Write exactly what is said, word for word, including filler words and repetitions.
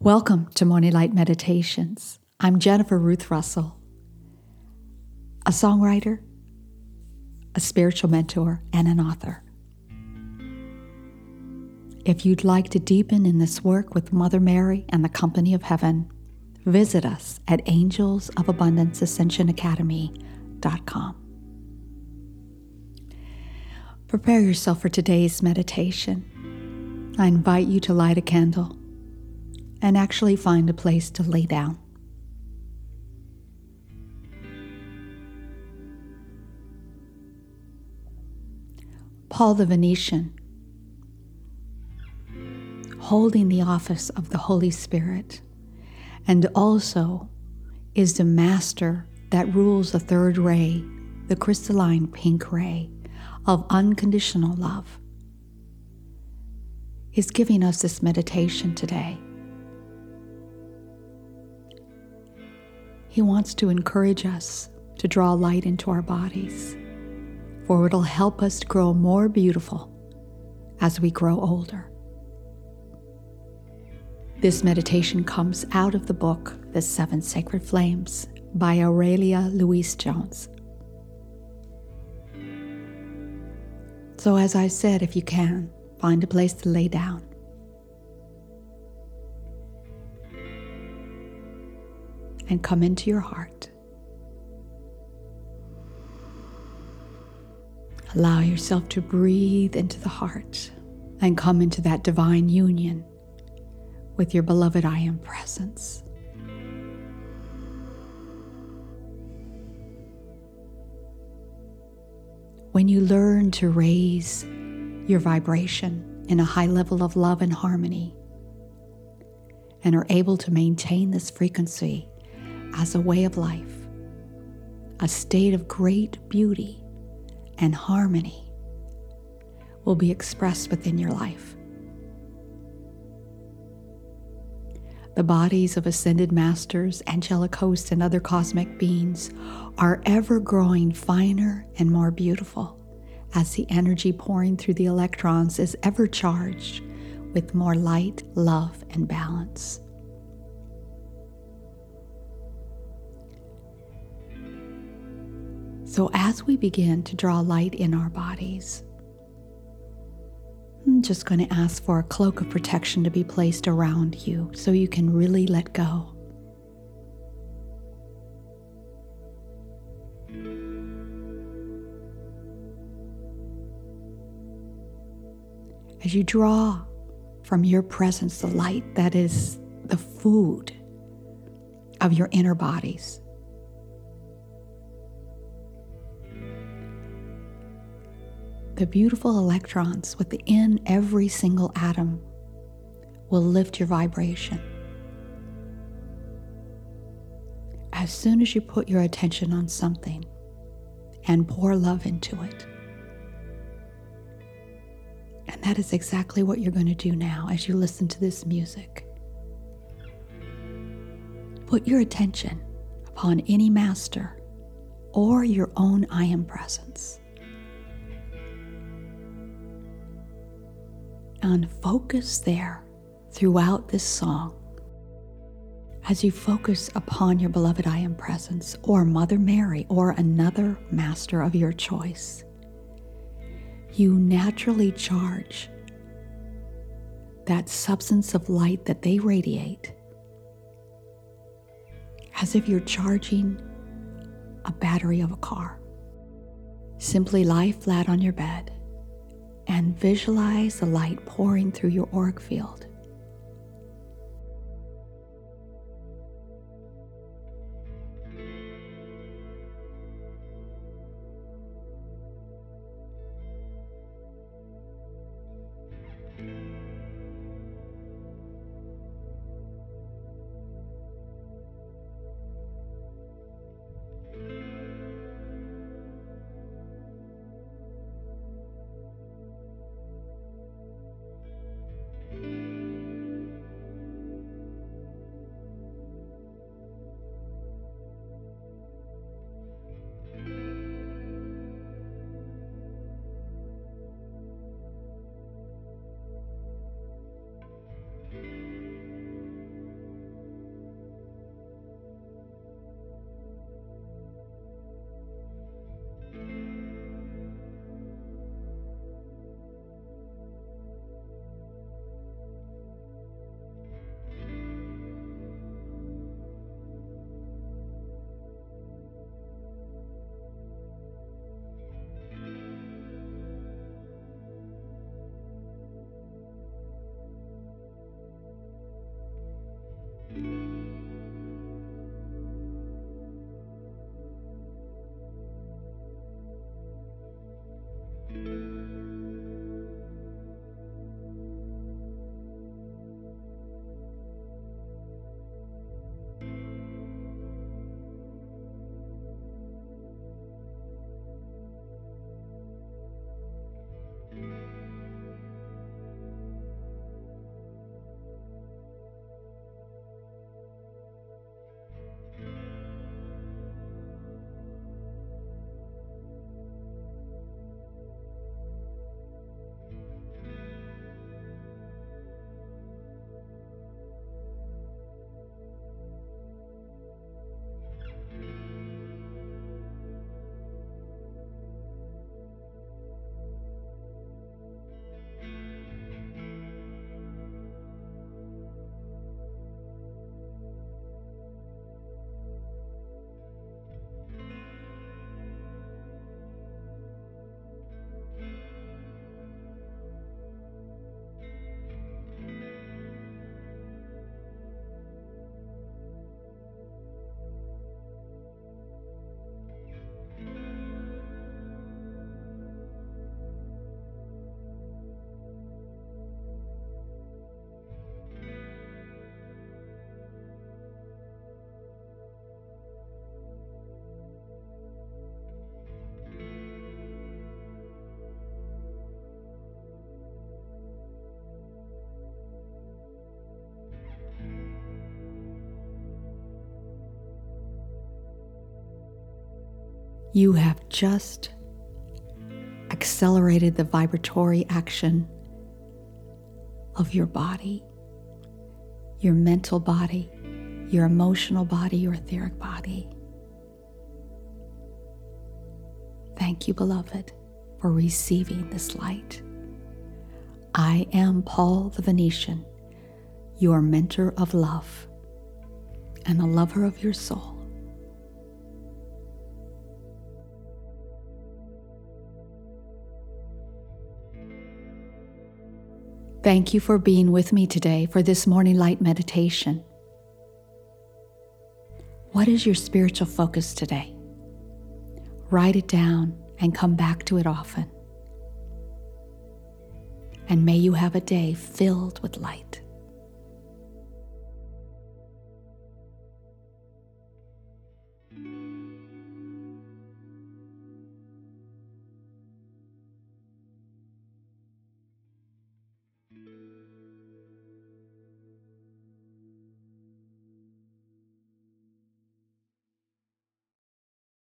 Welcome to Morning Light Meditations. I'm Jennifer Ruth Russell, a songwriter, a spiritual mentor, and an author. If you'd like to deepen in this work with Mother Mary and the Company of Heaven, visit us at angels of abundance ascension academy dot com. Prepare yourself for today's meditation. I invite you to light a candle and actually find a place to lay down. Paul the Venetian, holding the office of the Holy Spirit, and also is the master that rules the third ray, the crystalline pink ray of unconditional love, is giving us this meditation today. He wants to encourage us to draw light into our bodies, for it'll help us to grow more beautiful as we grow older. This meditation comes out of the book, The Seven Sacred Flames, by Aurelia Louise Jones. So as I said, if you can, find a place to lay down. And come into your heart. Allow yourself to breathe into the heart and come into that divine union with your beloved I Am Presence. When you learn to raise your vibration in a high level of love and harmony, and are able to maintain this frequency as a way of life, a state of great beauty and harmony will be expressed within your life. The bodies of ascended masters, angelic hosts, and other cosmic beings are ever growing finer and more beautiful as the energy pouring through the electrons is ever charged with more light, love, and balance. So as we begin to draw light in our bodies, I'm just going to ask for a cloak of protection to be placed around you so you can really let go. As you draw from your presence the light that is the food of your inner bodies, the beautiful electrons within every single atom will lift your vibration. As soon as you put your attention on something and pour love into it, and that is exactly what you're going to do now as you listen to this music. Put your attention upon any master or your own I Am Presence. And focus there throughout this song as you focus upon your beloved I Am Presence or Mother Mary or another master of your choice. You naturally charge that substance of light that they radiate as if you're charging a battery of a car. Simply lie flat on your bed and visualize the light pouring through your auric field. Thank you. You have just accelerated the vibratory action of your body, your mental body, your emotional body, your etheric body. Thank you, beloved, for receiving this light. I am Paul the Venetian, your mentor of love and the lover of your soul. Thank you for being with me today for this morning light meditation. What is your spiritual focus today? Write it down and come back to it often. And may you have a day filled with light.